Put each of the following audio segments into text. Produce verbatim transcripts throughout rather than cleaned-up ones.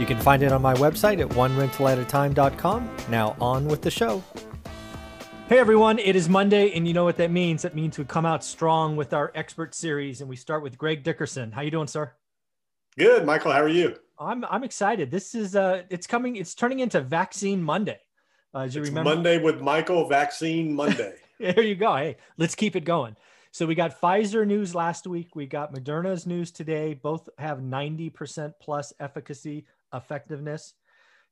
You can find it on my website at one rental at a time dot com. Now on with the show. Hey everyone, it is Monday, and you know what that means. That means we come out strong with our expert series, and we start with Greg Dickerson. How you doing, sir? Good, Michael. How are you? I'm I'm excited. This is uh, it's coming. It's turning into Vaccine Monday. Uh, as you it's remember, Monday with Michael. Vaccine Monday. There you go. Hey, let's keep it going. So we got Pfizer news last week. We got Moderna's news today. Both have ninety percent plus efficacy. Effectiveness,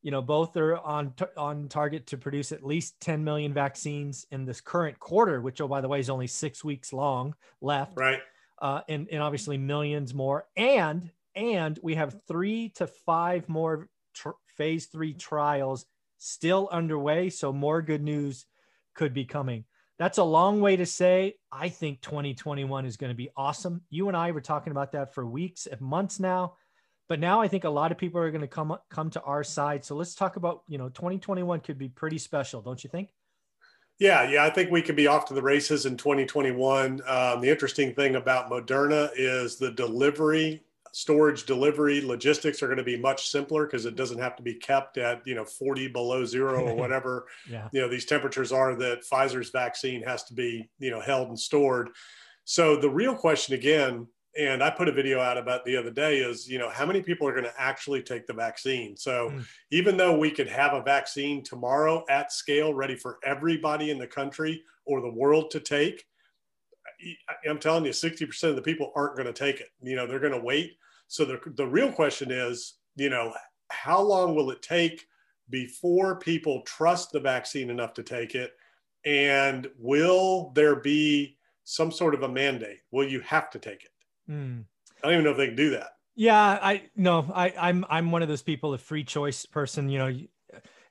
you know, both are on t- on target to produce at least ten million vaccines in this current quarter, which, oh, by the way, is only six weeks long left. Right. Uh, and, and obviously millions more. And, and we have three to five more tr- phase three trials still underway. So more good news could be coming. That's a long way to say, I think twenty twenty-one is going to be awesome. You and I were talking about that for weeks, if months now. But now I think a lot of people are going to come come to our side. So let's talk about, you know, twenty twenty-one could be pretty special, don't you think? Yeah, yeah, I think we could be off to the races in twenty twenty-one. Um, the interesting thing about Moderna is the delivery, storage delivery, logistics are going to be much simpler because it doesn't have to be kept at, you know, forty below zero or whatever, yeah. you know, these temperatures are that Pfizer's vaccine has to be, you know, held and stored. So the real question again, and I put a video out about the other day is, you know, how many people are going to actually take the vaccine? So mm. even though we could have a vaccine tomorrow at scale, ready for everybody in the country or the world to take, I'm telling you, sixty percent of the people aren't going to take it. You know, they're going to wait. So the, the real question is, you know, how long will it take before people trust the vaccine enough to take it? And will there be some sort of a mandate? Will you have to take it? Mm. I don't even know if they can do that. Yeah, I no, I, I'm I'm one of those people, a free choice person. You know,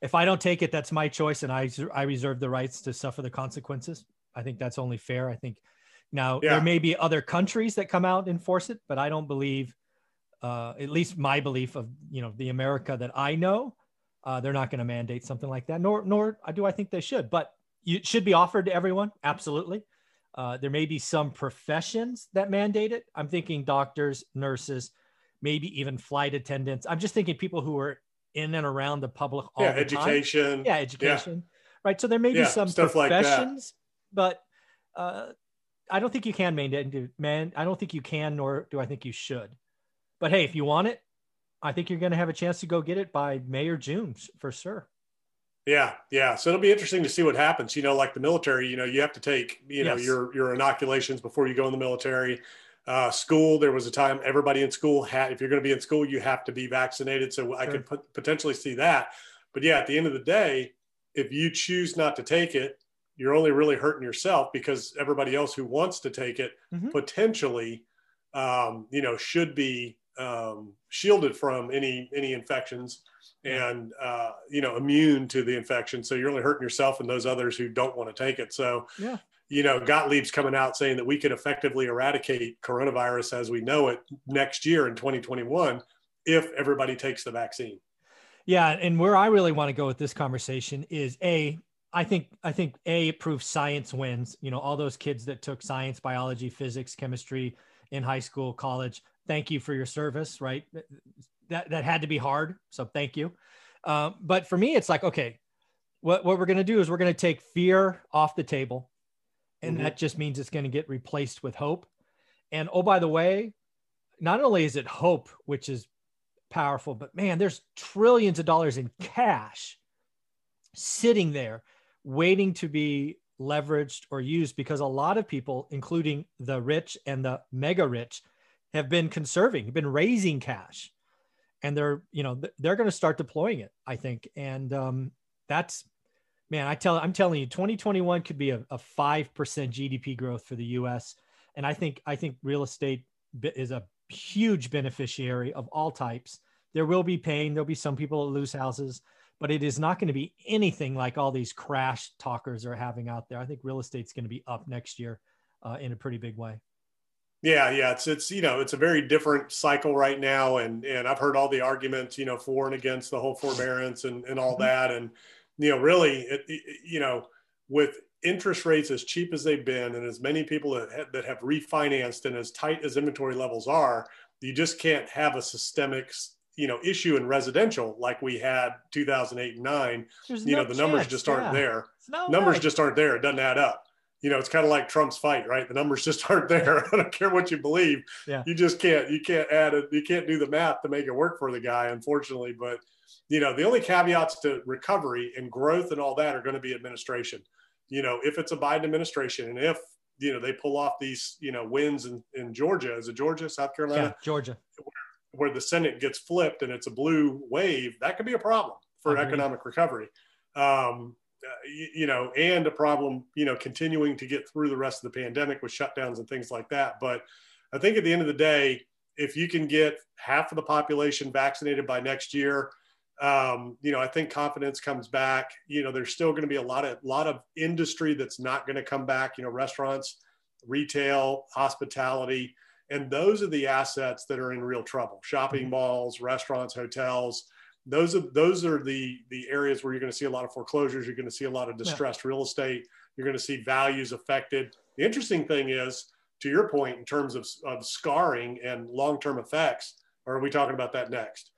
if I don't take it, that's my choice, and I I reserve the rights to suffer the consequences. I think that's only fair. I think now yeah. there may be other countries that come out and force it, but I don't believe, uh, at least my belief of you know the America that I know, uh, they're not going to mandate something like that. Nor nor do I think they should. But it should be offered to everyone. Absolutely. Uh, there may be some professions that mandate it. I'm thinking doctors, nurses, maybe even flight attendants. I'm just thinking people who are in and around the public all yeah, the education. time. Yeah, education. Yeah. Right. So there may yeah, be some stuff professions, like that. but uh, I don't think you can mandate. Man, I don't think you can, nor do I think you should. But hey, if you want it, I think you're going to have a chance to go get it by May or June for sure. Yeah. Yeah. So it'll be interesting to see what happens, you know, like the military, you know, you have to take, you know, yes. your, your inoculations before you go in the military. Uh, school, there was a time everybody in school had, if you're going to be in school, you have to be vaccinated. So sure. I could put, potentially see that, but yeah, at the end of the day, if you choose not to take it, you're only really hurting yourself because everybody else who wants to take it mm-hmm. potentially, um, you know, should be, um, shielded from any, any infections. And, uh, you know, immune to the infection. So you're only hurting yourself and those others who don't want to take it. So, yeah. you know, Gottlieb's coming out saying that we could effectively eradicate coronavirus as we know it next year in twenty twenty-one, if everybody takes the vaccine. Yeah. And where I really want to go with this conversation is A, I think, I think A, it proves science wins, you know, all those kids that took science, biology, physics, chemistry in high school, college, thank you for your service, right? That, that had to be hard. So thank you. Um, but for me, it's like, okay, what, what we're going to do is we're going to take fear off the table. And mm-hmm. that just means it's going to get replaced with hope. And oh, by the way, not only is it hope, which is powerful, but man, there's trillions of dollars in cash sitting there waiting to be leveraged or used because a lot of people, including the rich and the mega rich, have been conserving, have been raising cash. And they're, you know, they're going to start deploying it, I think. And um, that's, man, I tell, I'm telling you, twenty twenty-one could be a, a five percent G D P growth for the U S. And I think, I think real estate is a huge beneficiary of all types. There will be pain. There'll be some people that lose houses, but it is not going to be anything like all these crash talkers are having out there. I think real estate's going to be up next year uh, in a pretty big way. Yeah, yeah, it's it's you know it's a very different cycle right now, and and I've heard all the arguments, you know, for and against the whole forbearance and and all that, and you know, really, it, it, you know, with interest rates as cheap as they've been, and as many people that have, that have refinanced, and as tight as inventory levels are, you just can't have a systemic, you know, issue in residential like we had two thousand eight and nine. There's you no know, the chance. numbers just aren't yeah. there. No numbers way. just aren't there. It doesn't add up. You know, it's kind of like Trump's fight, right? The numbers just aren't there. I don't care what you believe. Yeah. You just can't, you can't add it. You can't do the math to make it work for the guy, unfortunately. But, you know, the only caveats to recovery and growth and all that are going to be administration. You know, if it's a Biden administration and if, you know, they pull off these, you know, wins in, in Georgia, is it Georgia, South Carolina? Yeah, Georgia. Where, where the Senate gets flipped and it's a blue wave, that could be a problem for mm-hmm. economic recovery. Um, Uh, you, you know, and a problem, you know, continuing to get through the rest of the pandemic with shutdowns and things like that. But I think at the end of the day, if you can get half of the population vaccinated by next year, um, you know, I think confidence comes back. You know, there's still going to be a lot of, lot of industry that's not going to come back, you know, restaurants, retail, hospitality. And those are the assets that are in real trouble, shopping mm-hmm. malls, restaurants, hotels. Those are those are the the areas where you're going to see a lot of foreclosures. You're going to see a lot of distressed yeah. real estate. You're going to see values affected. The interesting thing is, to your point, in terms of, of scarring and long-term effects, or are we talking about that next?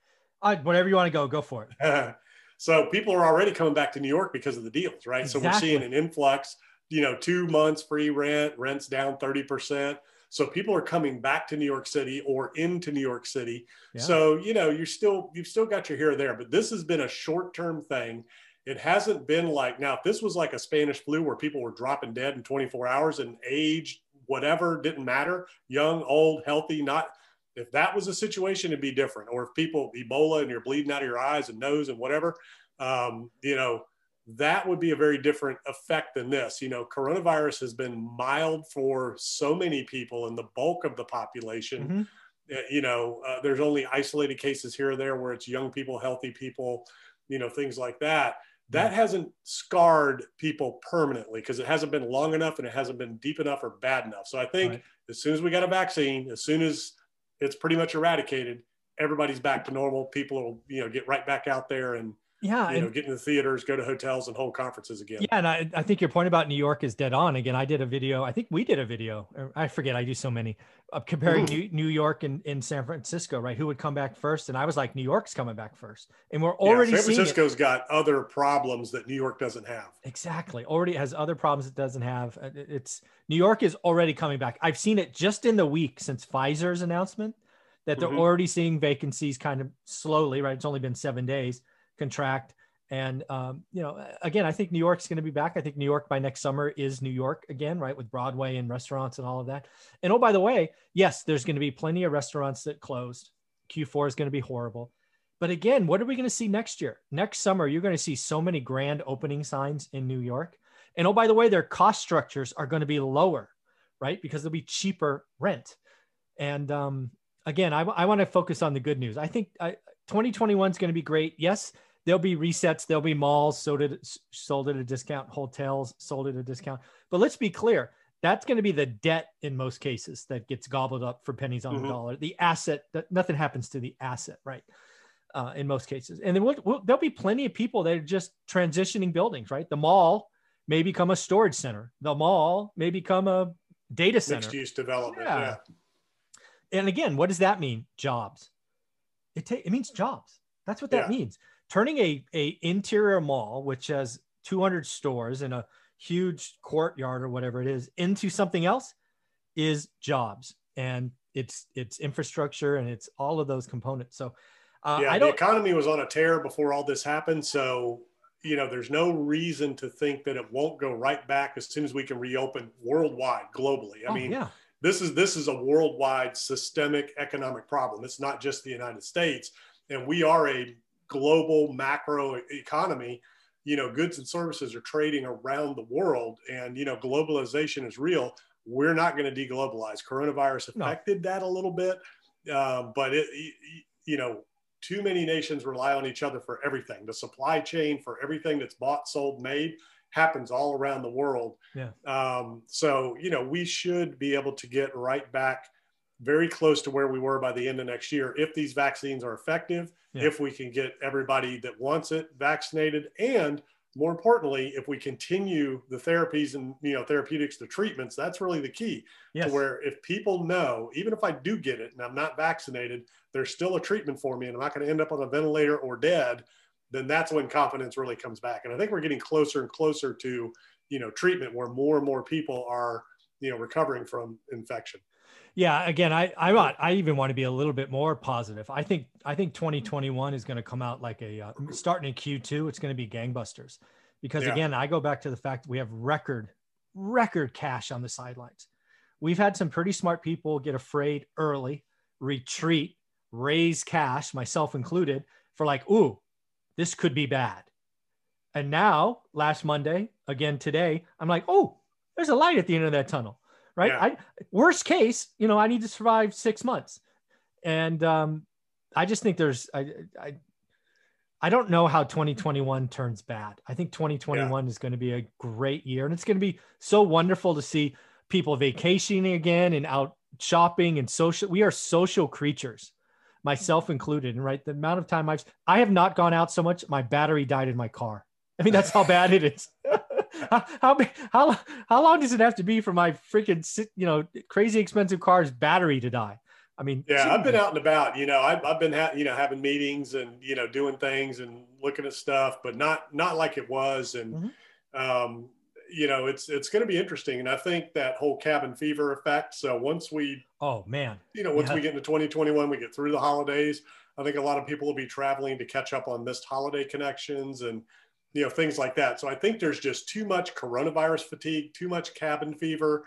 I, whatever you want to go, go for it. So people are already coming back to New York because of the deals, right? Exactly. So we're seeing an influx, you know, two months free rent, rent's down thirty percent. So people are coming back to New York City or into New York City. Yeah. So, you know, you're still, you've still got your hair there, but this has been a short-term thing. It hasn't been like, now, if this was like a Spanish flu where people were dropping dead in twenty-four hours and age, whatever, didn't matter, young, old, healthy, not, if that was a situation, it'd be different. Or if people, Ebola, and you're bleeding out of your eyes and nose and whatever, um, you know, that would be a very different effect than this. You know, coronavirus has been mild for so many people and the bulk of the population. Mm-hmm. You know, uh, there's only isolated cases here or there where it's young people, healthy people, you know, things like that. That yeah. hasn't scarred people permanently because it hasn't been long enough and it hasn't been deep enough or bad enough. So I think right. as soon as we got a vaccine, as soon as it's pretty much eradicated, everybody's back to normal. People will, you know, get right back out there and, Yeah, you know, and, get in the theaters, go to hotels and hold conferences again. Yeah, and I, I think your point about New York is dead on. Again, I did a video. I think we did a video. Or I forget. I do so many uh, comparing New, New York and in San Francisco. Right, who would come back first? And I was like, New York's coming back first, and we're already yeah, San Francisco's seeing it. Got other problems that New York doesn't have. Exactly, already has other problems it doesn't have. It's New York is already coming back. I've seen it just in the week since Pfizer's announcement that they're mm-hmm. already seeing vacancies kind of slowly. Right, it's only been seven days. contract. And, um, you know, again, I think New York's going to be back. I think New York by next summer is New York again, right? With Broadway and restaurants and all of that. And oh, by the way, yes, there's going to be plenty of restaurants that closed. Q four is going to be horrible. But again, what are we going to see next year? Next summer, you're going to see so many grand opening signs in New York. And oh, by the way, their cost structures are going to be lower, right? Because they'll be cheaper rent. And um, again, I, I want to focus on the good news. I think I, twenty twenty-one is going to be great. Yes, there'll be resets. There'll be malls sold at, sold at a discount, hotels sold at a discount. But let's be clear, that's going to be the debt in most cases that gets gobbled up for pennies on mm-hmm. the dollar. The asset, nothing happens to the asset, right? Uh, in most cases. And then we'll, we'll, there'll be plenty of people that are just transitioning buildings, right? The mall may become a storage center. The mall may become a data center. Mixed-use development, yeah. yeah. And again, what does that mean? Jobs. It, ta- it means jobs. That's what that yeah. means. Turning a, a interior mall, which has two hundred stores and a huge courtyard or whatever it is, into something else is jobs. And it's it's infrastructure and it's all of those components. So uh, yeah, I don't- the economy was on a tear before all this happened. So, you know, there's no reason to think that it won't go right back as soon as we can reopen worldwide, globally. I oh, mean- yeah. This is this is a worldwide systemic economic problem. It's not just the United States, and we are a global macro economy. You know, goods and services are trading around the world, and you know, globalization is real. We're not going to deglobalize. Coronavirus affected no. that a little bit, uh, but it, you know, too many nations rely on each other for everything. The supply chain for everything that's bought, sold, made happens all around the world. Yeah. Um, so, you know, we should be able to get right back very close to where we were by the end of next year if these vaccines are effective, yeah. if we can get everybody that wants it vaccinated, and more importantly, if we continue the therapies and, you know, therapeutics, the treatments, that's really the key. Yes. To where if people know, even if I do get it and I'm not vaccinated, there's still a treatment for me and I'm not going to end up on a ventilator or dead, then that's when confidence really comes back. And I think we're getting closer and closer to, you know, treatment where more and more people are, you know, recovering from infection. Yeah. Again, I, I, I even want to be a little bit more positive. I think, I think twenty twenty-one is going to come out like a, uh, starting in Q two, it's going to be gangbusters because yeah. again, I go back to the fact that we have record, record cash on the sidelines. We've had some pretty smart people get afraid early, retreat, raise cash, myself included, for like, ooh, this could be bad. And now last Monday, again, today, I'm like, oh, there's a light at the end of that tunnel. Right. Yeah. I, worst case, you know, I need to survive six months. And um, I just think there's, I, I, I don't know how twenty twenty-one turns bad. I think twenty twenty-one yeah. is going to be a great year, and it's going to be so wonderful to see people vacationing again and out shopping and social. We are social creatures, myself included. And right. The amount of time I've, I have not gone out so much. My battery died in my car. I mean, that's how bad it is. How, how how how long does it have to be for my freaking, you know, crazy expensive car's battery to die? I mean, yeah, I've been out and about, you know, I've, I've been, ha- you know, having meetings and, you know, doing things and looking at stuff, but not, not like it was. And, mm-hmm. um, you know, it's, it's going to be interesting. And I think that whole cabin fever effect. So once we, oh man, you know, once yeah. we get into twenty twenty-one, we get through the holidays, I think a lot of people will be traveling to catch up on missed holiday connections and, you know, things like that. So I think there's just too much coronavirus fatigue, too much cabin fever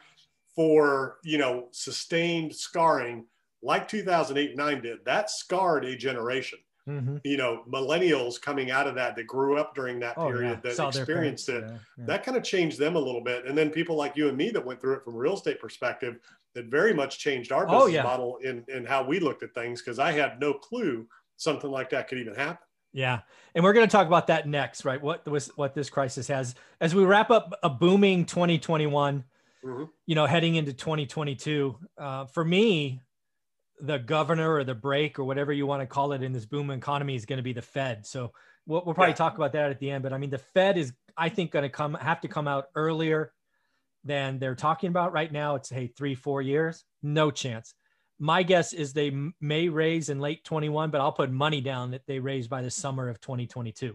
for, you know, sustained scarring like two thousand eight and nine did. That scarred a generation, mm-hmm. you know, millennials coming out of that, that grew up during that oh, period, yeah. that Saw experienced it, yeah, yeah. that kind of changed them a little bit. And then people like you and me that went through it from a real estate perspective, that very much changed our business oh, yeah. model in, in how we looked at things. Cause I had no clue something like that could even happen. Yeah. And we're going to talk about that next, right? What was, what this crisis has, as we wrap up a booming twenty twenty-one, mm-hmm. you know, heading into twenty twenty-two, uh, for me, the governor or the break or whatever you want to call it in this boom economy is going to be the Fed. So we'll, we'll probably yeah. talk about that at the end, but I mean, the Fed is, I think, going to come, have to come out earlier than they're talking about right now. It's, hey, three, four years, no chance. My guess is they may raise in late twenty-one, but I'll put money down that they raise by the summer of twenty twenty-two.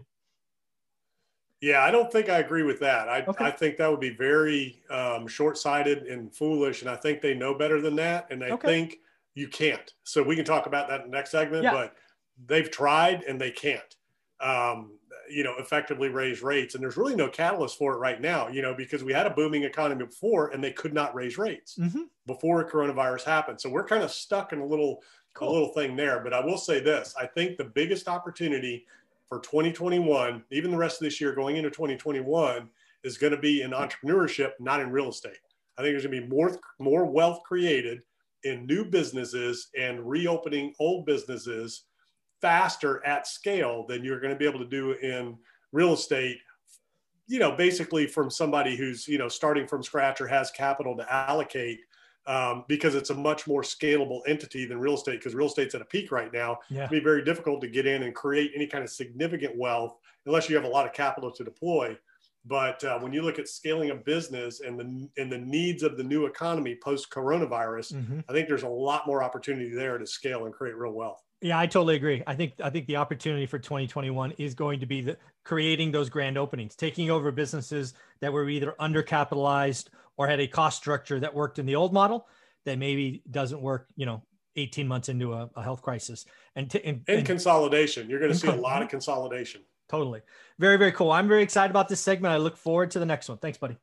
Yeah, I don't think I agree with that. I, okay. I think that would be very um, short-sighted and foolish, and I think they know better than that, and they okay. think you can't. So we can talk about that in the next segment, yeah. but they've tried and they can't, um, you know, effectively raise rates. And there's really no catalyst for it right now, you know, because we had a booming economy before and they could not raise rates mm-hmm. before coronavirus happened. So we're kind of stuck in a little, cool. a little thing there, but I will say this, I think the biggest opportunity for twenty twenty-one, even the rest of this year going into twenty twenty-one, is going to be in entrepreneurship, not in real estate. I think there's gonna be more, more wealth created in new businesses and reopening old businesses faster at scale than you're going to be able to do in real estate, you know, basically from somebody who's, you know, starting from scratch or has capital to allocate, um, because it's a much more scalable entity than real estate, because real estate's at a peak right now. Yeah. It'd be very difficult to get in and create any kind of significant wealth unless you have a lot of capital to deploy. But uh, when you look at scaling a business and the and the needs of the new economy post-coronavirus, mm-hmm. I think there's a lot more opportunity there to scale and create real wealth. Yeah, I totally agree. I think I think the opportunity for twenty twenty-one is going to be the, creating those grand openings, taking over businesses that were either undercapitalized or had a cost structure that worked in the old model that maybe doesn't work, you know, eighteen months into a, a health crisis. And, t- and, and, and consolidation, you're going to see co- a lot of consolidation. Totally. Very, very cool. I'm very excited about this segment. I look forward to the next one. Thanks, buddy.